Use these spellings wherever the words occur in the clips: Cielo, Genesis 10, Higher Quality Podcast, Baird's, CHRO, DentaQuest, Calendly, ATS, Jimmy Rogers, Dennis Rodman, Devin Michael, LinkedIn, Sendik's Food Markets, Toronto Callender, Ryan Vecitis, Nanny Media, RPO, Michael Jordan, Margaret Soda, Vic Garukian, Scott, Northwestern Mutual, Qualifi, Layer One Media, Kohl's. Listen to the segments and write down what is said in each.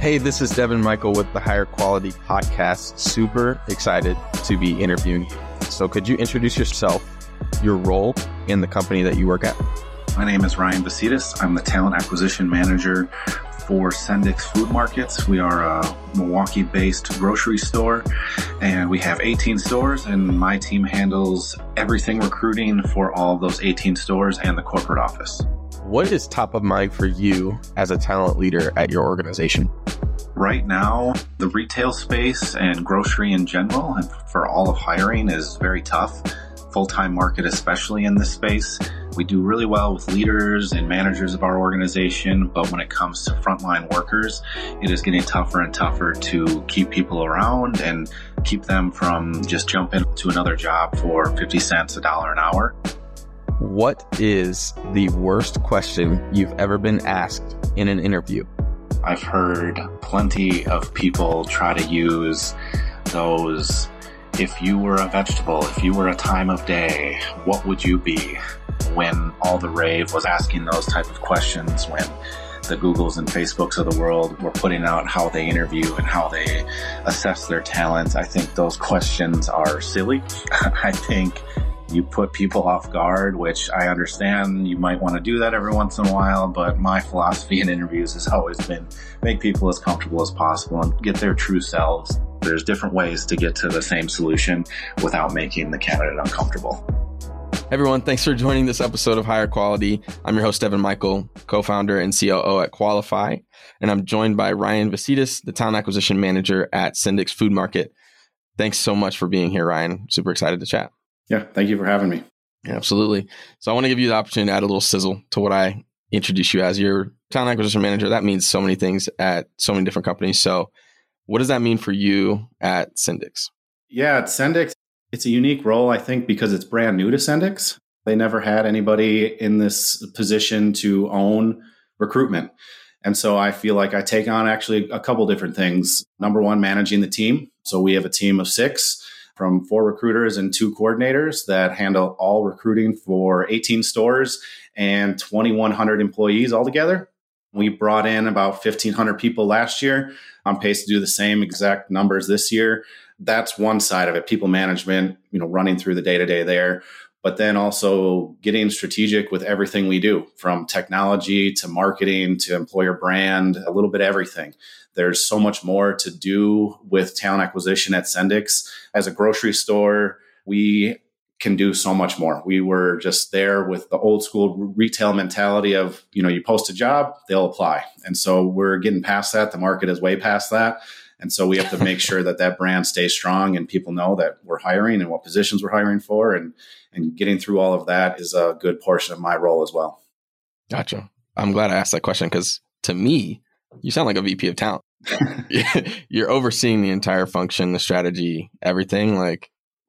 Hey, this is Devin Michael with the Higher Quality Podcast. Super excited to be interviewing you. So could you introduce yourself, your role in the company that you work at? My name is Ryan Vecitis. I'm the Talent Acquisition Manager for Sendik's Food Markets. We are a Milwaukee-based grocery store, and we have 18 stores, and my team handles everything recruiting for all of those 18 stores and the corporate office. What is top of mind for you as a talent leader at your organization? Right now, the retail space and grocery in general, and for all of hiring, is very tough. Full-time market, especially in this space. We do really well with leaders and managers of our organization, but when it comes to frontline workers, it is getting tougher and tougher to keep people around and keep them from just jumping to another job for 50 cents, $1 an hour. What is the worst question you've ever been asked in an interview? I've heard plenty of people try to use those, if you were a vegetable, if you were a time of day, what would you be? When all the rave was asking those type of questions, when the Googles and Facebooks of the world were putting out how they interview and how they assess their talents, I think those questions are silly. I think you put people off guard, which I understand you might want to do that every once in a while, but my philosophy in interviews has always been make people as comfortable as possible and get their true selves. There's different ways to get to the same solution without making the candidate uncomfortable. Everyone, thanks for joining this episode of Higher Quality. I'm your host, Devin Michael, co-founder and COO at Qualifi, and I'm joined by Ryan Vecitis, the Talent Acquisition Manager at Sendik's Food Market. Thanks so much for being here, Ryan. Super excited to chat. Yeah, thank you for having me. Yeah, absolutely. So I want to give you the opportunity to add a little sizzle to what I introduced you as. Your Talent Acquisition Manager, that means so many things at so many different companies. So what does that mean for you at Sendik's? Yeah, at Sendik's, it's a unique role, I think, because it's brand new to Sendik's. They never had anybody in this position to own recruitment. And so I feel like I take on actually a couple different things. Number one, managing the team. So we have a team of 6 from 4 recruiters and 2 coordinators that handle all recruiting for 18 stores and 2,100 employees altogether. We brought in about 1,500 people last year. I'm paced to do the same exact numbers this year. That's one side of it, people management, running through the day-to-day there, but then also getting strategic with everything we do, from technology to marketing to employer brand, a little bit of everything. There's so much more to do with talent acquisition at Sendik's. As a grocery store, we can do so much more. We were just there with the old school retail mentality of, you post a job, they'll apply. And so we're getting past that. The market is way past that. And so we have to make sure that brand stays strong and people know that we're hiring and what positions we're hiring for. And getting through all of that is a good portion of my role as well. Gotcha. I'm glad I asked that question because to me, you sound like a VP of talent. You're overseeing the entire function, the strategy, everything.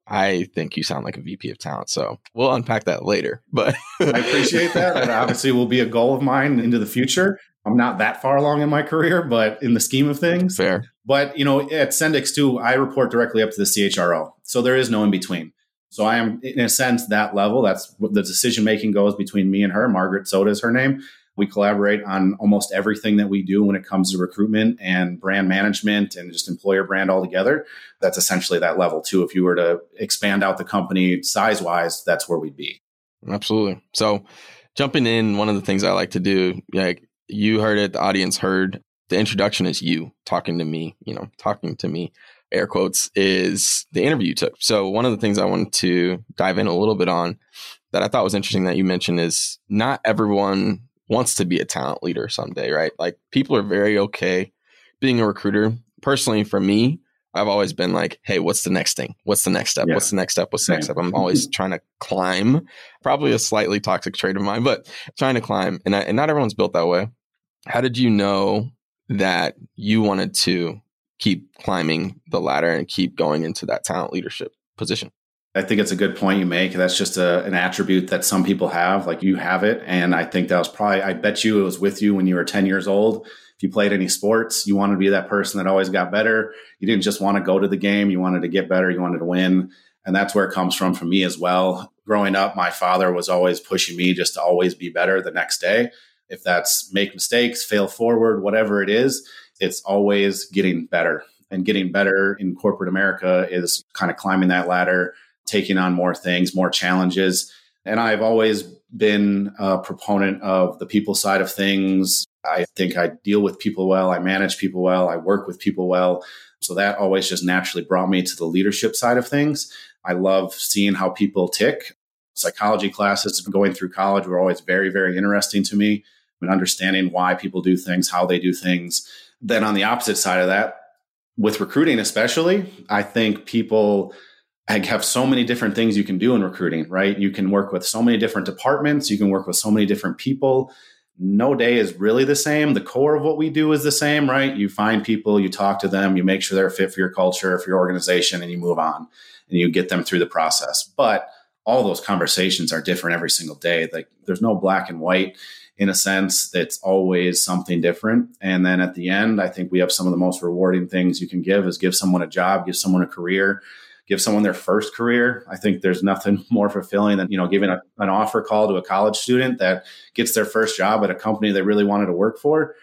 I think you sound like a VP of talent. So we'll unpack that later. But I appreciate that. That obviously will be a goal of mine into the future. I'm not that far along in my career, but in the scheme of things. Fair. But, at Sendik's too, I report directly up to the CHRO. So there is no in between. So I am, in a sense, that level. That's what the decision making goes between me and her. Margaret Soda is her name. We collaborate on almost everything that we do when it comes to recruitment and brand management and just employer brand altogether. That's essentially that level too. If you were to expand out the company size-wise, that's where we'd be. Absolutely. So jumping in, one of the things I like to do, you heard it, the audience heard, the introduction is you talking to me, talking to me, air quotes, is the interview you took. So one of the things I wanted to dive in a little bit on that I thought was interesting that you mentioned is not everyone wants to be a talent leader someday, right? People are very okay being a recruiter. Personally, for me, I've always been like, hey, what's the next thing? What's the next step? Yeah. What's the next step? What's the next step? I'm always trying to climb, probably a slightly toxic trait of mine, but trying to climb. And not everyone's built that way. How did you know that you wanted to keep climbing the ladder and keep going into that talent leadership position? I think it's a good point you make. That's just an attribute that some people have, you have it. And I think that was probably, I bet you it was with you when you were 10 years old. If you played any sports, you wanted to be that person that always got better. You didn't just want to go to the game. You wanted to get better. You wanted to win. And that's where it comes from me as well. Growing up, my father was always pushing me just to always be better the next day. If that's make mistakes, fail forward, whatever it is, It's always getting better. And getting better in corporate America is kind of climbing that ladder, taking on more things, more challenges. And I've always been a proponent of the people side of things. I think I deal with people well. I manage people well. I work with people well. So that always just naturally brought me to the leadership side of things. I love seeing how people tick. Psychology classes going through college were always very, very interesting to me, and understanding why people do things, how they do things. Then on the opposite side of that, with recruiting especially, I think people have so many different things you can do in recruiting, right? You can work with so many different departments. You can work with so many different people. No day is really the same. The core of what we do is the same, right? You find people, you talk to them, you make sure they're fit for your culture, for your organization, and you move on and you get them through the process. But all those conversations are different every single day. Like, there's no black and white. In a sense, that's always something different. And then at the end, I think we have some of the most rewarding things you can give is give someone a job, give someone a career, give someone their first career. I think there's nothing more fulfilling than, giving an offer call to a college student that gets their first job at a company they really wanted to work for.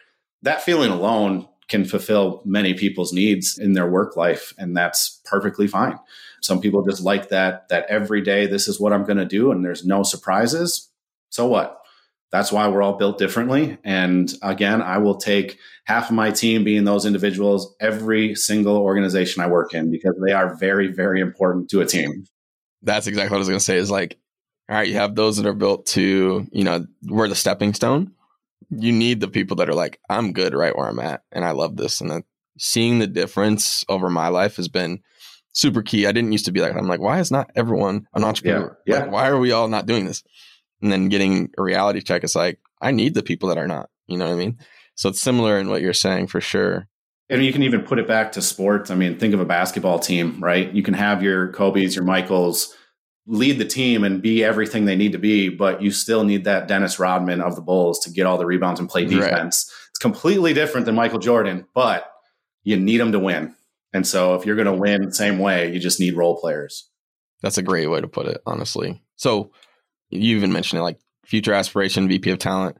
That feeling alone can fulfill many people's needs in their work life. And that's perfectly fine. Some people just like that every day, this is what I'm going to do. And there's no surprises. So what? That's why we're all built differently. And again, I will take half of my team being those individuals every single organization I work in, because they are very, very important to a team. That's exactly what I was going to say, is like, all right, you have those that are built to, we're the stepping stone. You need the people that are like, I'm good right where I'm at, and I love this. And seeing the difference over my life has been super key. I didn't used to be like, I'm like, why is not everyone an entrepreneur? Yeah. Like, why are we all not doing this? And then getting a reality check is like, I need the people that are not, you know what I mean? So it's similar in what you're saying for sure. And you can even put it back to sports. I mean, think of a basketball team, right? You can have your Kobes, your Michaels lead the team and be everything they need to be, but you still need that Dennis Rodman of the Bulls to get all the rebounds and play defense. Right. It's completely different than Michael Jordan, but you need them to win. And so if you're going to win the same way, you just need role players. That's a great way to put it, honestly. So you even mentioned it, like future aspiration, VP of talent.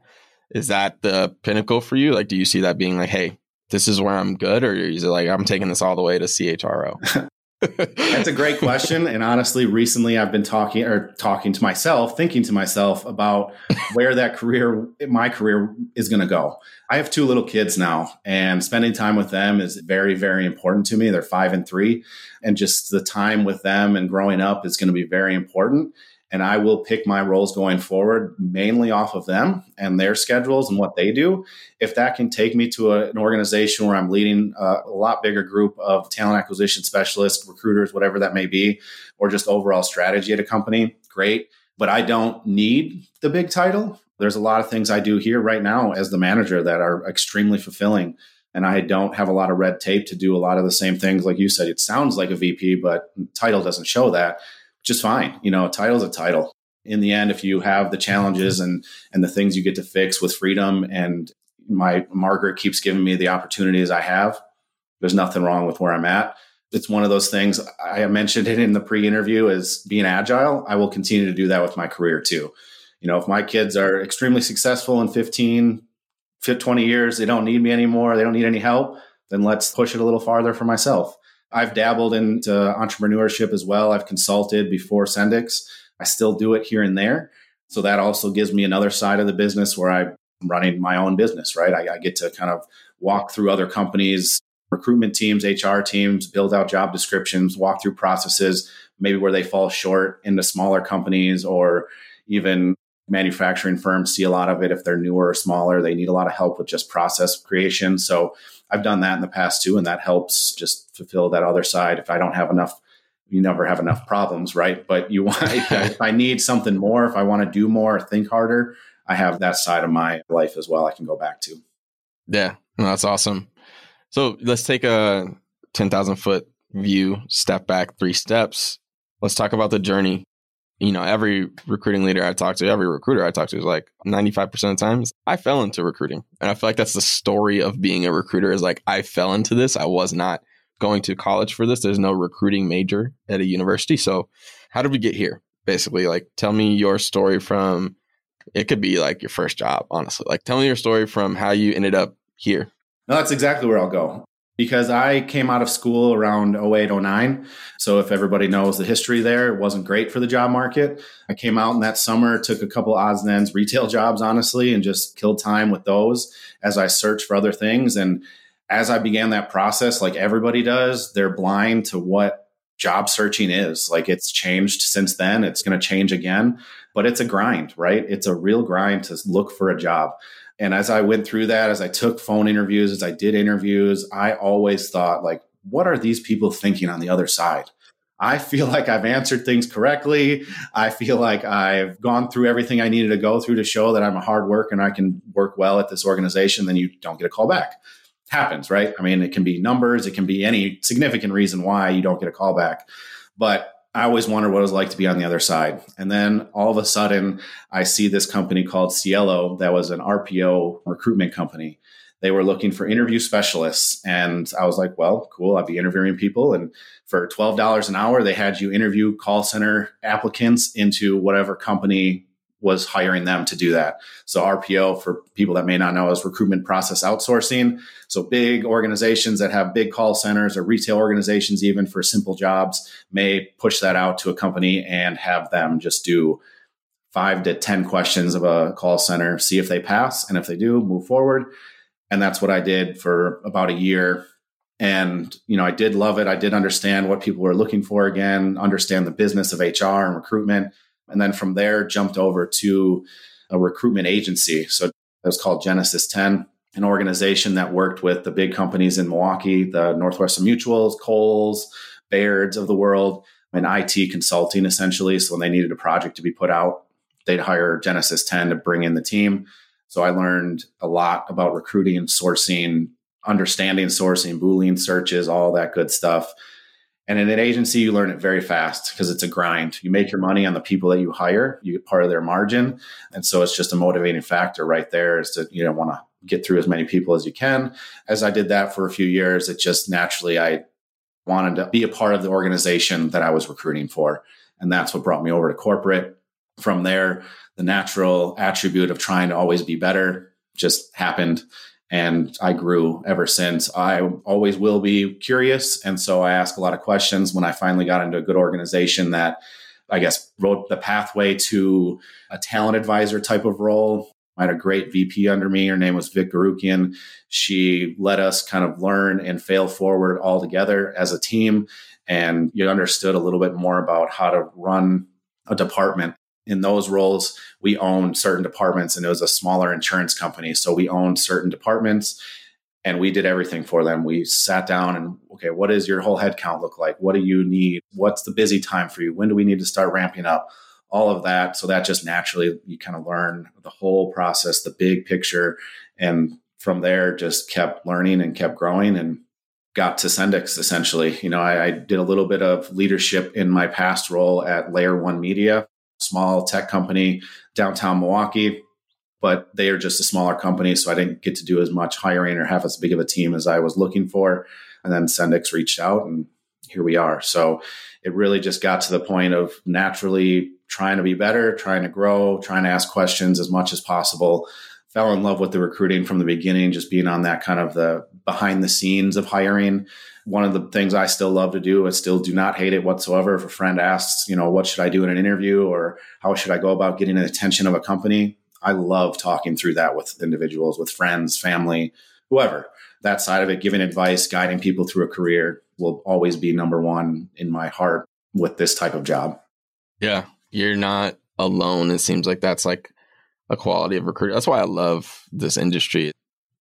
Is that the pinnacle for you? Like, do you see that being like, hey, this is where I'm good? Or is it like, I'm taking this all the way to CHRO? That's a great question. And honestly, recently I've been thinking to myself about where my career is going to go. I have two little kids now, and spending time with them is very, very important to me. They're 5 and 3, and just the time with them and growing up is going to be very important. And I will pick my roles going forward mainly off of them and their schedules and what they do. If that can take me to an organization where I'm leading a lot bigger group of talent acquisition specialists, recruiters, whatever that may be, or just overall strategy at a company, great. But I don't need the big title. There's a lot of things I do here right now as the manager that are extremely fulfilling. And I don't have a lot of red tape to do a lot of the same things. Like you said, it sounds like a VP, but title doesn't show that. Just fine. A title's a title. In the end, if you have the challenges and the things you get to fix with freedom, and my Margaret keeps giving me the opportunities I have, there's nothing wrong with where I'm at. It's one of those things, I mentioned it in the pre-interview, is being agile. I will continue to do that with my career too. If my kids are extremely successful in 15, 20 years, they don't need me anymore, they don't need any help, then let's push it a little farther for myself. I've dabbled into entrepreneurship as well. I've consulted before Sendik's. I still do it here and there. So that also gives me another side of the business where I'm running my own business, right? I get to kind of walk through other companies, recruitment teams, HR teams, build out job descriptions, walk through processes, maybe where they fall short into smaller companies, or even manufacturing firms see a lot of it. If they're newer or smaller, they need a lot of help with just process creation. So I've done that in the past too, and that helps just fulfill that other side. If I don't have enough, you never have enough problems, right? But you want, if I need something more, if I want to do more or think harder, I have that side of my life as well I can go back to. Yeah, no, that's awesome. So let's take a 10,000 foot view, step back 3 steps. Let's talk about the journey. Every recruiting leader I talk to, every recruiter I talk to is like 95% of the times I fell into recruiting. And I feel like that's the story of being a recruiter, is like, I fell into this. I was not going to college for this. There's no recruiting major at a university. So how did we get here? Basically, like, tell me your story from, it could be like your first job, honestly. Like, tell me your story from how you ended up here. No, that's exactly where I'll go. Because I came out of school around 08, 09. So if everybody knows the history there, it wasn't great for the job market. I came out in that summer, took a couple odds and ends retail jobs, honestly, and just killed time with those as I searched for other things. And as I began that process, like everybody does, they're blind to what job searching is. Like it's changed since then. It's going to change again. But it's a grind, right? It's a real grind to look for a job. And as I went through that, as I took phone interviews, as I did interviews, I always thought like, what are these people thinking on the other side? I feel like I've answered things correctly. I feel like I've gone through everything I needed to go through to show that I'm a hard worker and I can work well at this organization. Then you don't get a call back. It happens, right? I mean, it can be numbers. It can be any significant reason why you don't get a call back. But I always wondered what it was like to be on the other side. And then all of a sudden, I see this company called Cielo that was an RPO recruitment company. They were looking for interview specialists. And I was like, well, cool, I'll be interviewing people. And for $12 an hour, they had you interview call center applicants into whatever company was hiring them to do that. So RPO, for people that may not know, is recruitment process outsourcing. So big organizations that have big call centers or retail organizations, even for simple jobs, may push that out to a company and have them just do 5 to 10 questions of a call center, see if they pass. And if they do, move forward. And that's what I did for about a year. And, you know, I did love it. I did understand what people were looking for again, understand the business of HR and recruitment. And then from there, jumped over to a recruitment agency. So it was called Genesis 10, an organization that worked with the big companies in Milwaukee, the Northwestern Mutuals, Kohl's, Baird's of the world, and IT consulting, essentially. So when they needed a project to be put out, they'd hire Genesis 10 to bring in the team. So I learned a lot about recruiting, sourcing, understanding sourcing, Boolean searches, all that good stuff. And in an agency, you learn it very fast because it's a grind. You make your money on the people that you hire. You get part of their margin. And so it's just a motivating factor right there is to, you know, want to get through as many people as you can. As I did that for a few years, it just naturally, I wanted to be a part of the organization that I was recruiting for. And that's what brought me over to corporate. From there, the natural attribute of trying to always be better just happened. And I grew ever since. I always will be curious. And so I ask a lot of questions. When I finally got into a good organization that I guess wrote the pathway to a talent advisor type of role, I had a great VP under me. Her name was Vic Garukian. She let us kind of learn and fail forward all together as a team. And you understood a little bit more about how to run a department. In those roles, we owned certain departments, and it was a smaller insurance company. So we owned certain departments and we did everything for them. We sat down and, okay, what does your whole headcount look like? What do you need? What's the busy time for you? When do we need to start ramping up? All of that. So that just naturally, you kind of learn the whole process, the big picture. And from there, just kept learning and kept growing and got to Sendik's essentially. You know, I did a little bit of leadership in my past role at Layer One Media. Small tech company downtown Milwaukee, but they are just a smaller company. So I didn't get to do as much hiring or have as big of a team as I was looking for. And then Sendik's reached out and here we are. So it really just got to the point of naturally trying to be better, trying to grow, trying to ask questions as much as possible. Fell in love with the recruiting from the beginning, just being on that kind of the behind the scenes of hiring. One of the things I still love to do, I still do not hate it whatsoever. If a friend asks, you know, what should I do in an interview or how should I go about getting the attention of a company? I love talking through that with individuals, with friends, family, whoever. That side of it, giving advice, guiding people through a career will always be number one in my heart with this type of job. Yeah, you're not alone. It seems like that's like a quality of recruiting. That's why I love this industry.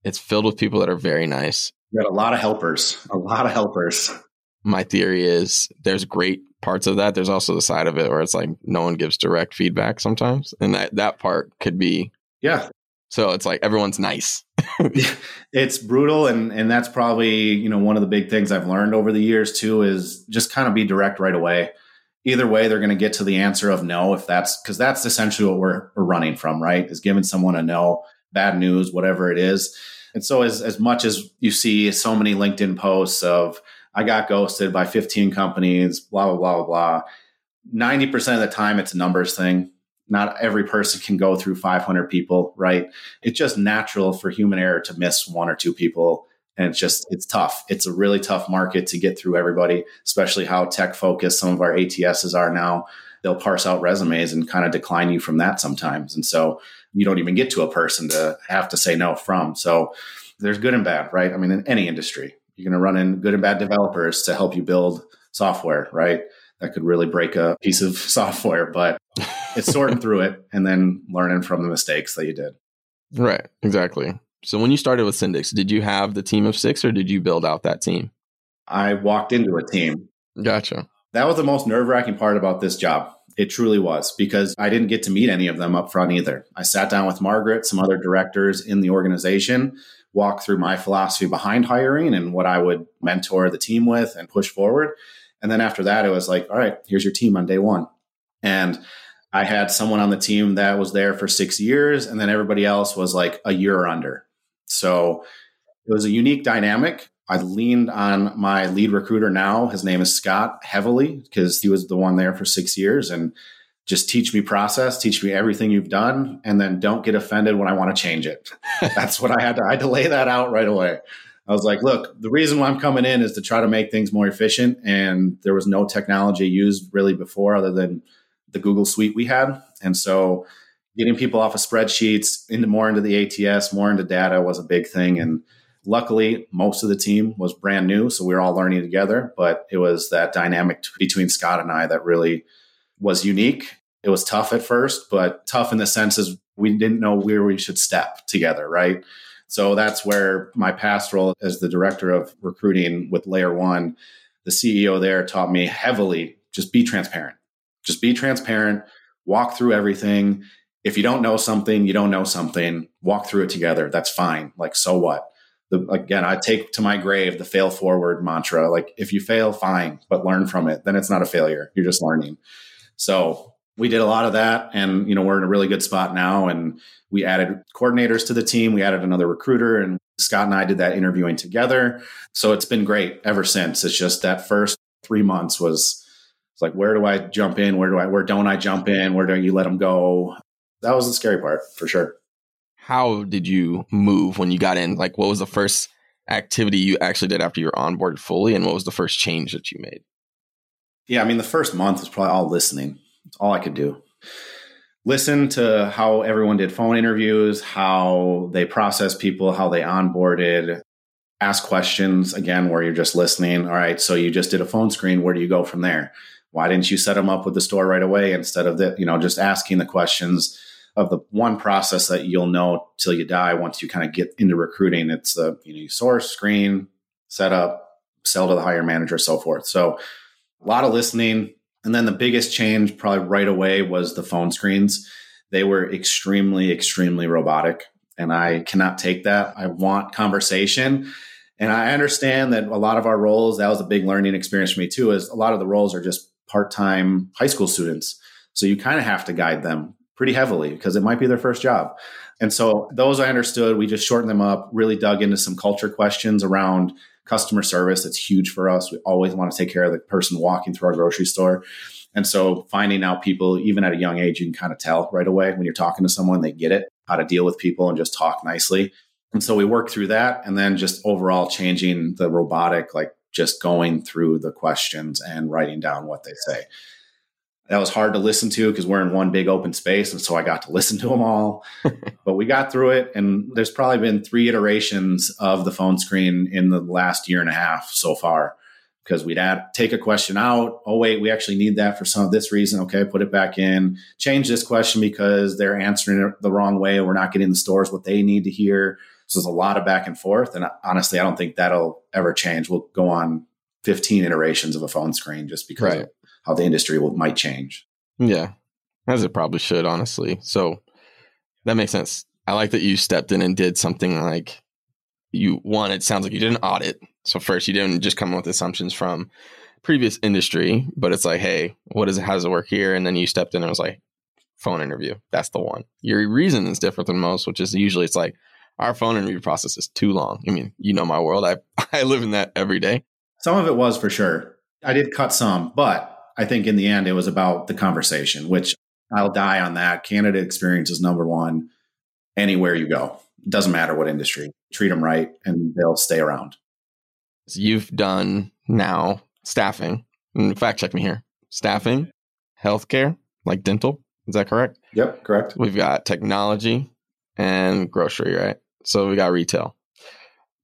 It's filled with people that are very nice. You got a lot of helpers, My theory is there's great parts of that. There's also the side of it where it's like no one gives direct feedback sometimes. And that part could be. Yeah. So it's like everyone's nice. It's brutal. And that's probably, you know, one of the big things I've learned over the years too, is just kind of be direct right away. Either way, they're going to get to the answer of no, if that's because that's essentially what we're running from, right? Is giving someone a no, bad news, whatever it is. And so as much as you see so many LinkedIn posts of, I got ghosted by 15 companies, blah, blah, blah, blah, 90% of the time, it's a numbers thing. Not every person can go through 500 people, right? It's just natural for human error to miss one or two people And it's just, it's tough. It's a really tough market to get through everybody, especially how tech focused some of our ATSs are now. They'll parse out resumes and kind of decline you from that sometimes. And so you don't even get to a person to have to say no from. So there's good and bad, right? I mean, in any industry, you're going to run in good and bad developers to help you build software, right? That could really break a piece of software, but it's sorting through it and then learning from the mistakes that you did. Right. Exactly. So when you started with Sendik's, did you have the team of 6 or did you build out that team? I walked into a team. Gotcha. That was the most nerve-wracking part about this job. It truly was, because I didn't get to meet any of them up front either. I sat down with Margaret, some other directors in the organization, walked through my philosophy behind hiring and what I would mentor the team with and push forward. And then after that, it was like, all right, here's your team on day one. And I had someone on the team that was there for 6 years, and then everybody else was like a year or under. So it was a unique dynamic. I leaned on my lead recruiter now, his name is Scott, heavily, because he was the one there for 6 years, and just teach me process, teach me everything you've done, and then don't get offended when I want to change it. That's what I had to lay that out right away. I was like, look, the reason why I'm coming in is to try to make things more efficient. And there was no technology used really before other than the Google suite we had. And so getting people off of spreadsheets into the ATS, more into data was a big thing. And luckily, most of the team was brand new, so we were all learning together. But it was that dynamic between Scott and I that really was unique. It was tough at first, but tough in the sense is we didn't know where we should step together, right? So that's where my past role as the director of recruiting with Layer One, the CEO there taught me heavily, just be transparent. Just be transparent, walk through everything. If you don't know something, you don't know something. Walk through it together. That's fine. Like, so what? Again, I take to my grave the fail forward mantra. Like, if you fail, fine, but learn from it. Then it's not a failure. You're just learning. So we did a lot of that. And, we're in a really good spot now. And we added coordinators to the team. We added another recruiter. And Scott and I did that interviewing together. So it's been great ever since. It's just that first 3 months was like, where do I jump in? Where don't I jump in? Where do you let them go? That was the scary part for sure. How did you move when you got in? Like, what was the first activity you actually did after you were onboarded fully? And what was the first change that you made? Yeah, the first month was probably all listening. It's all I could do. Listen to how everyone did phone interviews, how they processed people, how they onboarded, ask questions, again, where you're just listening. All right, so you just did a phone screen. Where do you go from there? Why didn't you set them up with the store right away instead of that? Just asking the questions of the one process that you'll know till you die once you kind of get into recruiting. It's the you source, screen, set up, sell to the hire manager, so forth. So a lot of listening. And then the biggest change probably right away was the phone screens. They were extremely, extremely robotic. And I cannot take that. I want conversation. And I understand that a lot of our roles, that was a big learning experience for me too, is a lot of the roles are just part-time high school students. So you kind of have to guide them pretty heavily because it might be their first job. And so those I understood, we just shortened them up, really dug into some culture questions around customer service. That's huge for us. We always want to take care of the person walking through our grocery store. And so finding out people, even at a young age, you can kind of tell right away when you're talking to someone, they get it, how to deal with people and just talk nicely. And so we worked through that, and then just overall changing the robotic, like just going through the questions and writing down what they say. That was hard to listen to because we're in one big open space. And so I got to listen to them all, but we got through it. And there's probably been 3 iterations of the phone screen in the last year and a half so far, because we'd take a question out. Oh, wait, we actually need that for some of this reason. Okay, put it back in. Change this question because they're answering it the wrong way. We're not getting the stores what they need to hear. So there's a lot of back and forth. And honestly, I don't think that'll ever change. We'll go on 15 iterations of a phone screen just because of how the industry might change. Yeah, as it probably should, honestly. So that makes sense. I like that you stepped in and did something like it sounds like you did an audit. So first, you didn't just come up with assumptions from previous industry, but it's like, hey, how does it work here? And then you stepped in and was like, phone interview. That's the one. Your reason is different than most, which is usually it's like, our phone interview process is too long. My world. I live in that every day. Some of it was for sure. I did cut some, but I think in the end, it was about the conversation, which I'll die on that. Candidate experience is number one anywhere you go. Doesn't matter what industry, treat them right and they'll stay around. So you've done now staffing, and fact check me here, staffing, healthcare, like dental. Is that correct? Yep, correct. We've got technology and grocery, right? So we got retail.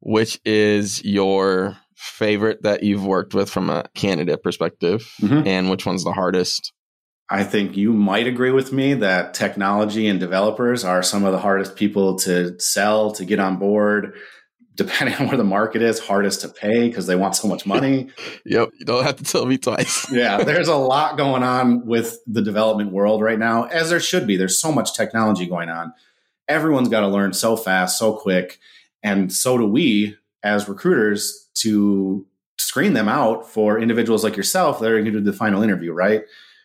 Which is your favorite that you've worked with from a candidate perspective, and which one's the hardest? I think you might agree with me that technology and developers are some of the hardest people to sell, to get on board, depending on where the market is, hardest to pay because they want so much money. Yep. You don't have to tell me twice. Yeah. There's a lot going on with the development world right now, as there should be. There's so much technology going on. Everyone's got to learn so fast, so quick. And so do we as recruiters to screen them out for individuals like yourself that are going to do the final interview, right?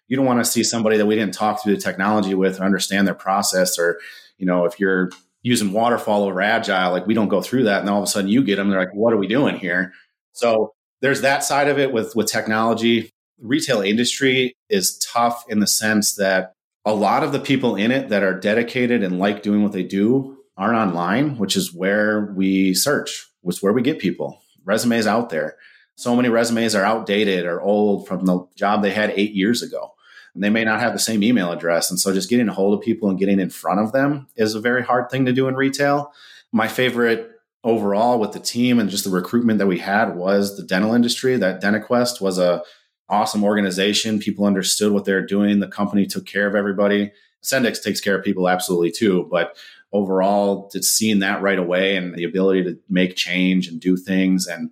You don't want to see somebody that we didn't talk through the technology with or understand their process, or, you know, if you're using waterfall over agile, like we don't go through that. And then all of a sudden you get them, they're like, what are we doing here? So there's that side of it with technology. The retail industry is tough in the sense that a lot of the people in it that are dedicated and like doing what they do aren't online, which is where we search, which is where we get people. Resumes out there. So many resumes are outdated or old from the job they had 8 years ago. And they may not have the same email address. And so just getting a hold of people and getting in front of them is a very hard thing to do in retail. My favorite overall with the team and just the recruitment that we had was the dental industry. That DentaQuest was an awesome organization. People understood what they're doing. The company took care of everybody. Sendik's takes care of people absolutely too, but overall, it's seeing that right away and the ability to make change and do things. And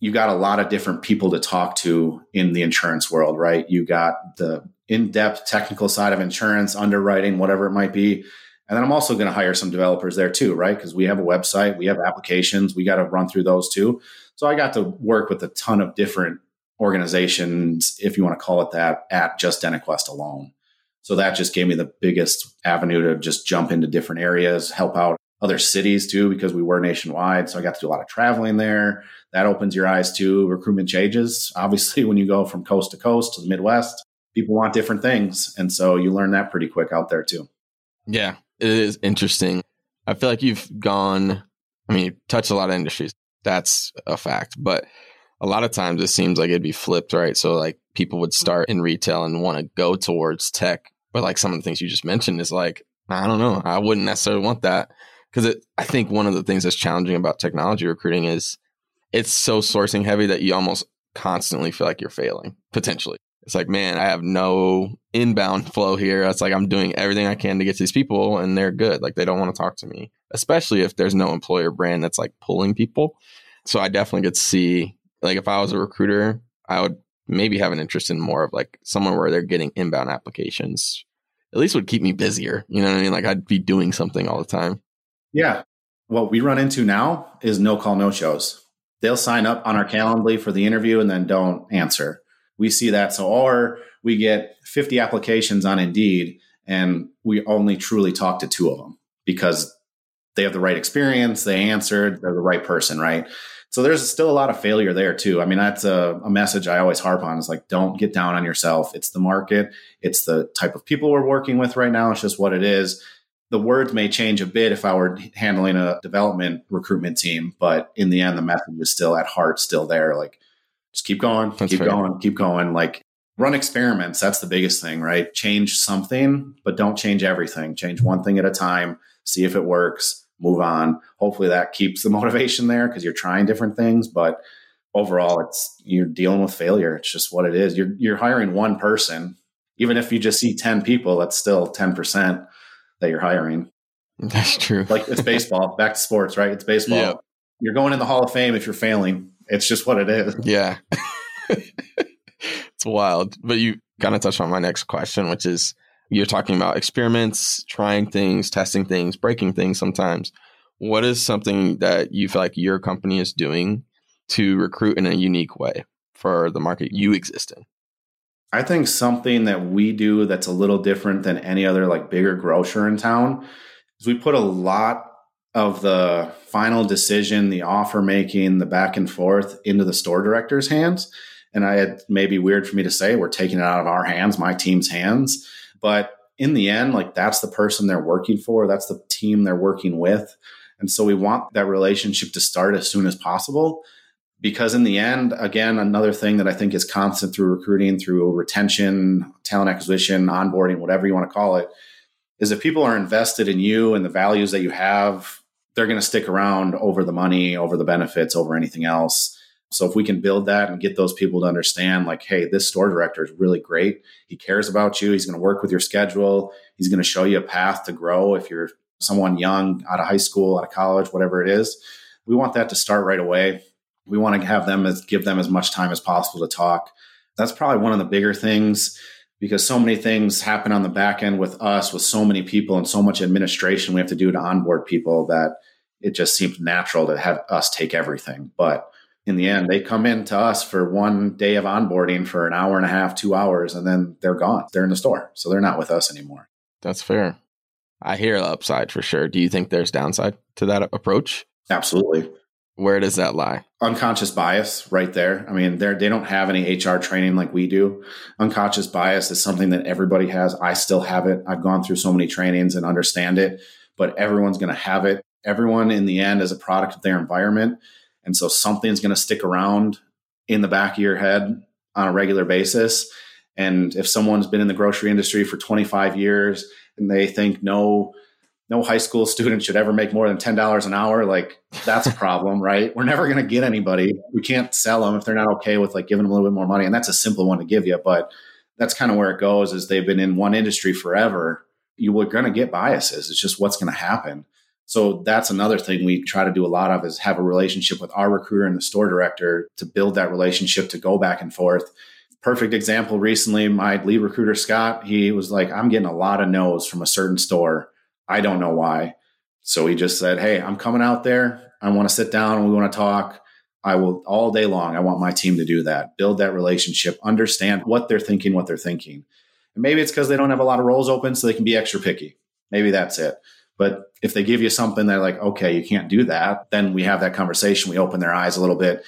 you got a lot of different people to talk to in the insurance world, right? You got the in-depth technical side of insurance, underwriting, whatever it might be. And then I'm also going to hire some developers there too, right? Because we have a website, we have applications, we got to run through those too. So I got to work with a ton of different organizations, if you want to call it that, at just DentaQuest alone. So that just gave me the biggest avenue to just jump into different areas, help out other cities too, because we were nationwide. So I got to do a lot of traveling there. That opens your eyes to recruitment changes. Obviously, when you go from coast to coast to the Midwest, people want different things. And so you learn that pretty quick out there too. Yeah, it is interesting. I feel like you've gone, I mean, you've touched a lot of industries. That's a fact. But a lot of times it seems like it'd be flipped, right? So like people would start in retail and want to go towards tech. But like some of the things you just mentioned is like, I don't know, I wouldn't necessarily want that. Because I think one of the things that's challenging about technology recruiting is it's so sourcing heavy that you almost constantly feel like you're failing, potentially. It's like, man, I have no inbound flow here. It's like I'm doing everything I can to get to these people and they're good. Like they don't want to talk to me, especially if there's no employer brand that's like pulling people. So I definitely could see, like if I was a recruiter, I would maybe have an interest in more of like someone where they're getting inbound applications. At least would keep me busier. You know what I mean? Like I'd be doing something all the time. Yeah. What we run into now is no call, no shows. They'll sign up on our Calendly for the interview and then don't answer. We see that. So, or we get 50 applications on Indeed and we only truly talk to two of them because they have the right experience. They answered. They're the right person, right? So there's still a lot of failure there too. I mean, that's a message I always harp on is like, don't get down on yourself. It's the market. It's the type of people we're working with right now. It's just what it is. The words may change a bit if I were handling a development recruitment team, but in the end, the message is still at heart, still there. Like just keep going, keep going. Like run experiments. That's the biggest thing, right? Change something, but don't change everything. Change one thing at a time. See if it works. Move on. Hopefully that keeps the motivation there because you're trying different things. But overall, you're dealing with failure. It's just what it is. You're hiring one person. Even if you just see 10 people, that's still 10% that you're hiring. That's true. Like it's baseball. Back to sports, right? It's baseball. Yep. You're going in the Hall of Fame if you're failing. It's just what it is. Yeah. It's wild. But you kind of touched on my next question, which is, you're talking about experiments, trying things, testing things, breaking things sometimes. What is something that you feel like your company is doing to recruit in a unique way for the market you exist in? I think something that we do that's a little different than any other like bigger grocer in town is we put a lot of the final decision, the offer making, the back and forth into the store director's hands. And it may be weird for me to say we're taking it out of our hands, my team's hands. But in the end, like that's the person they're working for. That's the team they're working with. And so we want that relationship to start as soon as possible, because in the end, again, another thing that I think is constant through recruiting, through retention, talent acquisition, onboarding, whatever you want to call it, is if people are invested in you and the values that you have, they're going to stick around over the money, over the benefits, over anything else. So if we can build that and get those people to understand, like, hey, this store director is really great. He cares about you. He's going to work with your schedule. He's going to show you a path to grow if you're someone young, out of high school, out of college, whatever it is. We want that to start right away. We want to have them give them as much time as possible to talk. That's probably one of the bigger things, because so many things happen on the back end with us, with so many people and so much administration we have to do to onboard people, that it just seems natural to have us take everything. But in the end, they come in to us for one day of onboarding for an hour and a half, 2 hours, and then they're gone. They're in the store. So they're not with us anymore. That's fair. I hear upside for sure. Do you think there's downside to that approach? Absolutely. Where does that lie? Unconscious bias right there. I mean, they don't have any HR training like we do. Unconscious bias is something that everybody has. I still have it. I've gone through so many trainings and understand it, but everyone's going to have it. Everyone in the end is a product of their environment. And so something's going to stick around in the back of your head on a regular basis. And if someone's been in the grocery industry for 25 years and they think no high school student should ever make more than $10 an hour, like, that's a problem, right? We're never going to get anybody. We can't sell them if they're not okay with, like, giving them a little bit more money. And that's a simple one to give you, but that's kind of where it goes. Is they've been in one industry forever. You were going to get biases. It's just what's going to happen. So that's another thing we try to do a lot of, is have a relationship with our recruiter and the store director, to build that relationship, to go back and forth. Perfect example. Recently, my lead recruiter, Scott, he was like, I'm getting a lot of no's from a certain store. I don't know why. So he just said, hey, I'm coming out there. I want to sit down. We want to talk. I will all day long. I want my team to do that. Build that relationship, understand what they're thinking, And maybe it's because they don't have a lot of roles open, so they can be extra picky. Maybe that's it. But if they give you something, they're like, okay, you can't do that. Then we have that conversation. We open their eyes a little bit.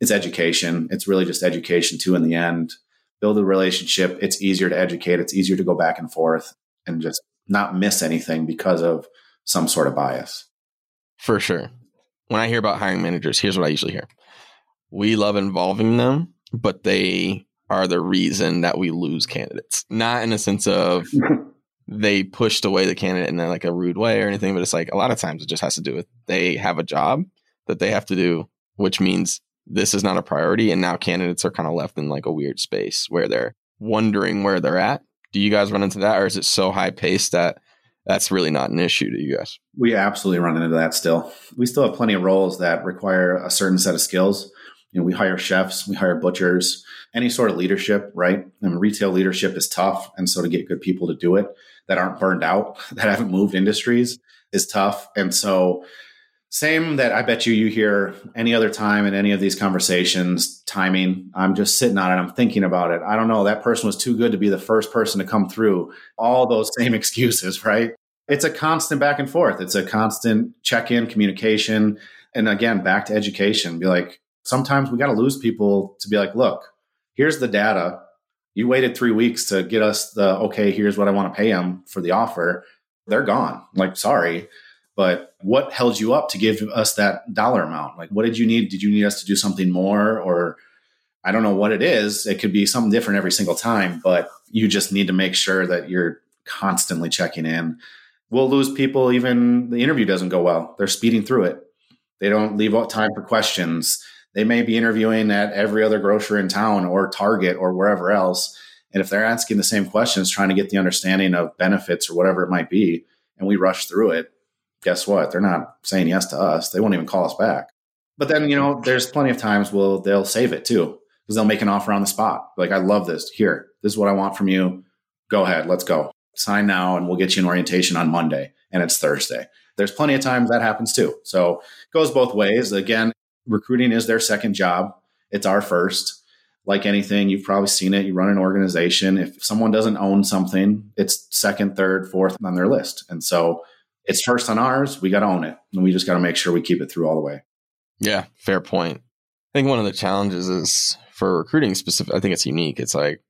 It's education. It's really just education too, in the end. Build a relationship. It's easier to educate. It's easier to go back and forth and just not miss anything because of some sort of bias. For sure. When I hear about hiring managers, here's what I usually hear. We love involving them, but they are the reason that we lose candidates. Not in a sense of they pushed away the candidate in like a rude way or anything, but it's like a lot of times it just has to do with they have a job that they have to do, which means this is not a priority. And now candidates are kind of left in like a weird space where they're wondering where they're at. Do you guys run into that, or is it so high paced that that's really not an issue to you guys? We absolutely run into that still. We still have plenty of roles that require a certain set of skills. You know, we hire chefs, we hire butchers, any sort of leadership, right? I mean, retail leadership is tough. And so to get good people to do it that aren't burned out, that haven't moved industries, is tough. And so same that I bet you hear any other time in any of these conversations, timing. I'm just sitting on it. I'm thinking about it. I don't know. That person was too good to be the first person to come through. All those same excuses, right? It's a constant back and forth. It's a constant check-in communication. And again, back to education. Be like, sometimes we got to lose people to be like, look, here's the data. You waited 3 weeks to get us the, okay, here's what I want to pay them for the offer. They're gone. Like, sorry, but what held you up to give us that dollar amount? Like, what did you need? Did you need us to do something more? Or I don't know what it is. It could be something different every single time, but you just need to make sure that you're constantly checking in. We'll lose people. Even the interview doesn't go well. They're speeding through it. They don't leave out time for questions. They may be interviewing at every other grocer in town or Target or wherever else. And if they're asking the same questions, trying to get the understanding of benefits or whatever it might be, and we rush through it, guess what? They're not saying yes to us. They won't even call us back. But then, you know, there's plenty of times they'll save it too, because they'll make an offer on the spot. Like, I love this. Here, this is what I want from you. Go ahead. Let's go. Sign now and we'll get you an orientation on Monday. And it's Thursday. There's plenty of times that happens too. So it goes both ways. Again, recruiting is their second job. It's our first. Like anything, you've probably seen it. You run an organization. If someone doesn't own something, it's second, third, fourth on their list. And so it's first on ours. We got to own it. And we just got to make sure we keep it through all the way. Yeah, fair point. I think one of the challenges is for recruiting specific. I think it's unique. It's like,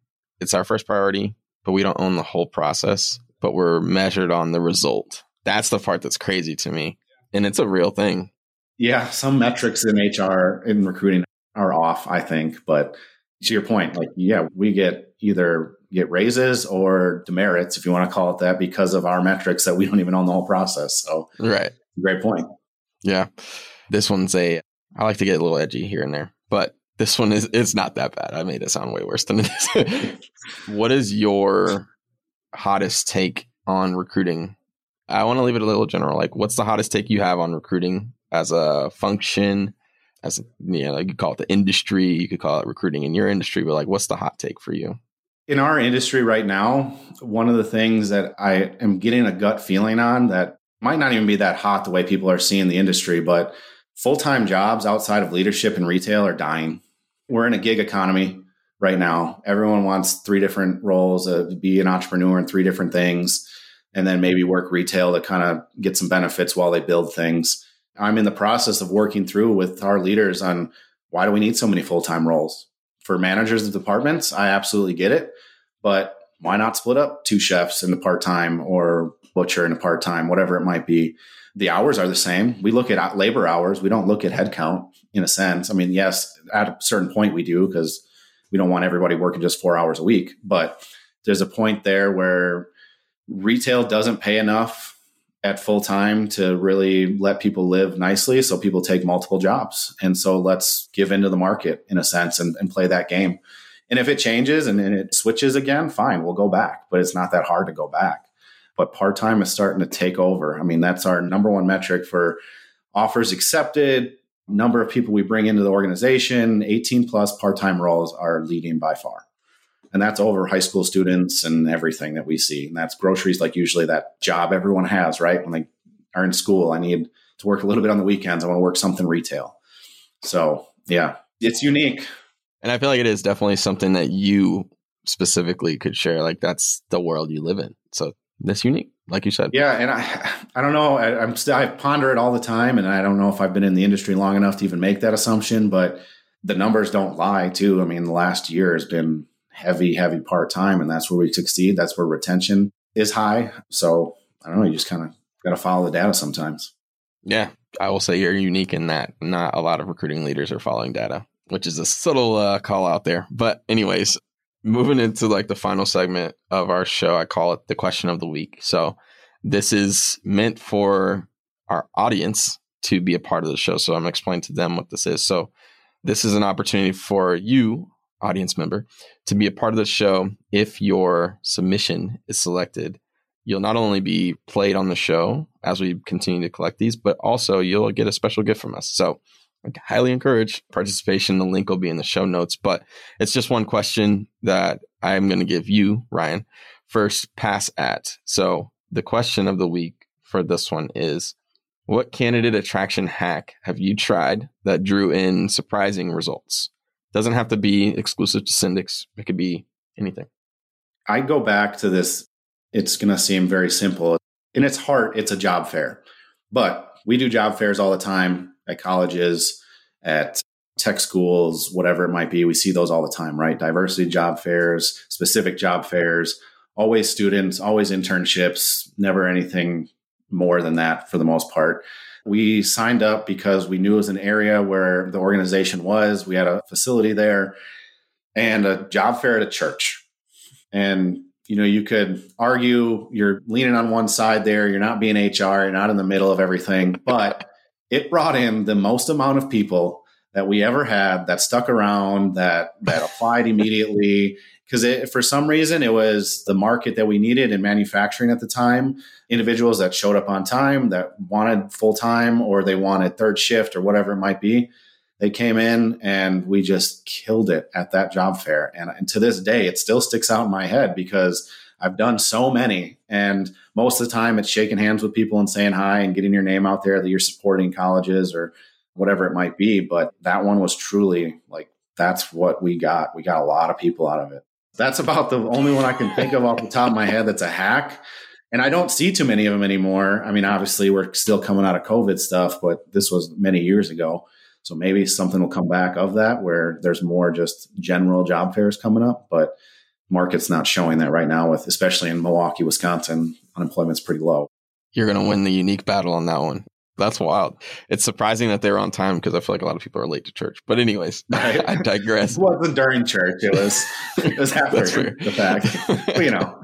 it's our first priority, but we don't own the whole process, but we're measured on the result. That's the part that's crazy to me. And it's a real thing. Yeah. Some metrics in HR and recruiting are off, I think. But to your point, like, yeah, we get either get raises or demerits, if you want to call it that, because of our metrics that we don't even own the whole process. So right. Great point. Yeah. This one's I like to get a little edgy here and there, but this one it's not that bad. I made it sound way worse than it is. What is your hottest take on recruiting? I want to leave it a little general. Like, what's the hottest take you have on recruiting as a function, as like you call it the industry, you could call it recruiting in your industry, but like, what's the hot take for you? In our industry right now, one of the things that I am getting a gut feeling on that might not even be that hot the way people are seeing the industry, but full-time jobs outside of leadership and retail are dying. We're in a gig economy right now. Everyone wants 3 different roles, be an entrepreneur in 3 different things, and then maybe work retail to kind of get some benefits while they build things. I'm in the process of working through with our leaders on why do we need so many full-time roles? For managers of departments, I absolutely get it, but why not split up 2 chefs in the part-time or butcher in a part-time, whatever it might be? The hours are the same. We look at labor hours. We don't look at headcount in a sense. I mean, yes, at a certain point we do because we don't want everybody working just 4 hours a week. But there's a point there where retail doesn't pay enough at full time to really let people live nicely. So people take multiple jobs. And so let's give into the market in a sense and play that game. And if it changes and it switches again, fine, we'll go back. But it's not that hard to go back. But part-time is starting to take over. I mean, that's our number one metric for offers accepted, number of people we bring into the organization. 18 plus part-time roles are leading by far. And that's over high school students and everything that we see. And that's groceries, like usually that job everyone has, right? When they are in school, I need to work a little bit on the weekends. I want to work something retail. So yeah, it's unique. And I feel like it is definitely something that you specifically could share. Like that's the world you live in. So that's unique, like you said. Yeah, and I don't know. I ponder it all the time, and I don't know if I've been in the industry long enough to even make that assumption, but the numbers don't lie, too. I mean, the last year has been heavy, heavy part-time, and that's where we succeed. That's where retention is high. So, I don't know. You just kind of got to follow the data sometimes. Yeah, I will say you're unique in that not a lot of recruiting leaders are following data, which is a subtle call out there. But anyways, moving into like the final segment of our show, I call it the question of the week. So this is meant for our audience to be a part of the show. So I'm explaining to them what this is. So this is an opportunity for you, audience member, to be a part of the show. If your submission is selected, you'll not only be played on the show as we continue to collect these, but also you'll get a special gift from us. So I highly encourage participation. The link will be in the show notes, but it's just one question that I'm going to give you, Ryan, first pass at. So the question of the week for this one is, what candidate attraction hack have you tried that drew in surprising results? Doesn't have to be exclusive to Sendik's. It could be anything. I go back to this. It's going to seem very simple. In its heart, it's a job fair, but we do job fairs all the time. At colleges, at tech schools, whatever it might be, we see those all the time, right? Diversity job fairs, specific job fairs, always students, always internships, never anything more than that for the most part. We signed up because we knew it was an area where the organization was. We had a facility there and a job fair at a church. And you know, you could argue you're leaning on one side there, you're not being HR, you're not in the middle of everything, but it brought in the most amount of people that we ever had that stuck around, that applied immediately, because for some reason it was the market that we needed in manufacturing at the time. Individuals that showed up on time, that wanted full time, or they wanted third shift or whatever it might be. They came in and we just killed it at that job fair. And to this day, it still sticks out in my head because I've done so many, and most of the time it's shaking hands with people and saying hi and getting your name out there that you're supporting colleges or whatever it might be. But that one was truly like, that's what we got. We got a lot of people out of it. That's about the only one I can think of off the top of my head that's a hack. And I don't see too many of them anymore. I mean, obviously we're still coming out of COVID stuff, but this was many years ago. So maybe something will come back of that where there's more just general job fairs coming up, but market's not showing that right now, with especially in Milwaukee, Wisconsin, unemployment's pretty low. You're going to win the unique battle on that one. That's wild. It's surprising that they were on time because I feel like a lot of people are late to church. But anyways, right. I digress. It wasn't during church. It was after the fact. But, you know.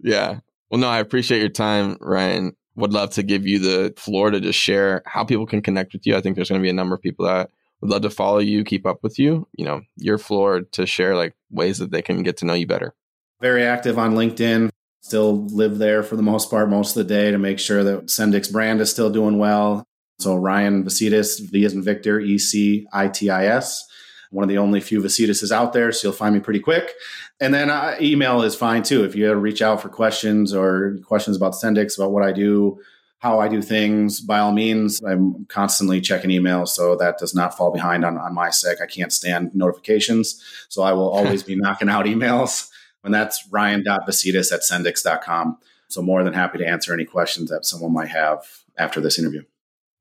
Yeah. Well, no, I appreciate your time, Ryan. Would love to give you the floor to just share how people can connect with you. I think there's going to be a number of people that would love to follow you, keep up with you. You know, your floor to share like ways that they can get to know you better. Very active on LinkedIn. Still live there for the most part, most of the day to make sure that Sendik's brand is still doing well. So Ryan Vecitis, V as in Victor, E-C-I-T-I-S. One of the only few Vecitises out there, so you'll find me pretty quick. And then email is fine too. If you ever reach out for questions or questions about Sendik's, about what I do, how I do things, by all means, I'm constantly checking email, so that does not fall behind on my sec. I can't stand notifications, so I will always be knocking out emails. And that's ryan.vecitis@sendix.com. So more than happy to answer any questions that someone might have after this interview.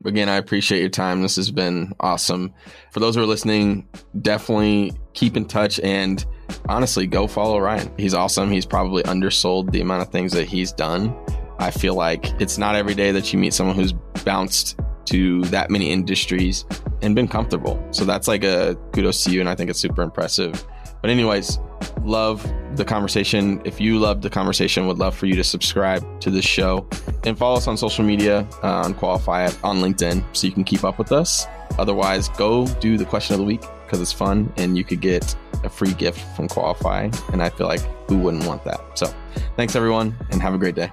Again, I appreciate your time. This has been awesome. For those who are listening, definitely keep in touch and honestly, go follow Ryan. He's awesome. He's probably undersold the amount of things that he's done. I feel like it's not every day that you meet someone who's bounced to that many industries and been comfortable. So that's like a kudos to you. And I think it's super impressive. But anyways, love the conversation. If you love the conversation, would love for you to subscribe to this show and follow us on social media, on Qualifi, on LinkedIn, so you can keep up with us. Otherwise, go do the question of the week because it's fun and you could get a free gift from Qualifi. And I feel like who wouldn't want that? So thanks everyone and have a great day.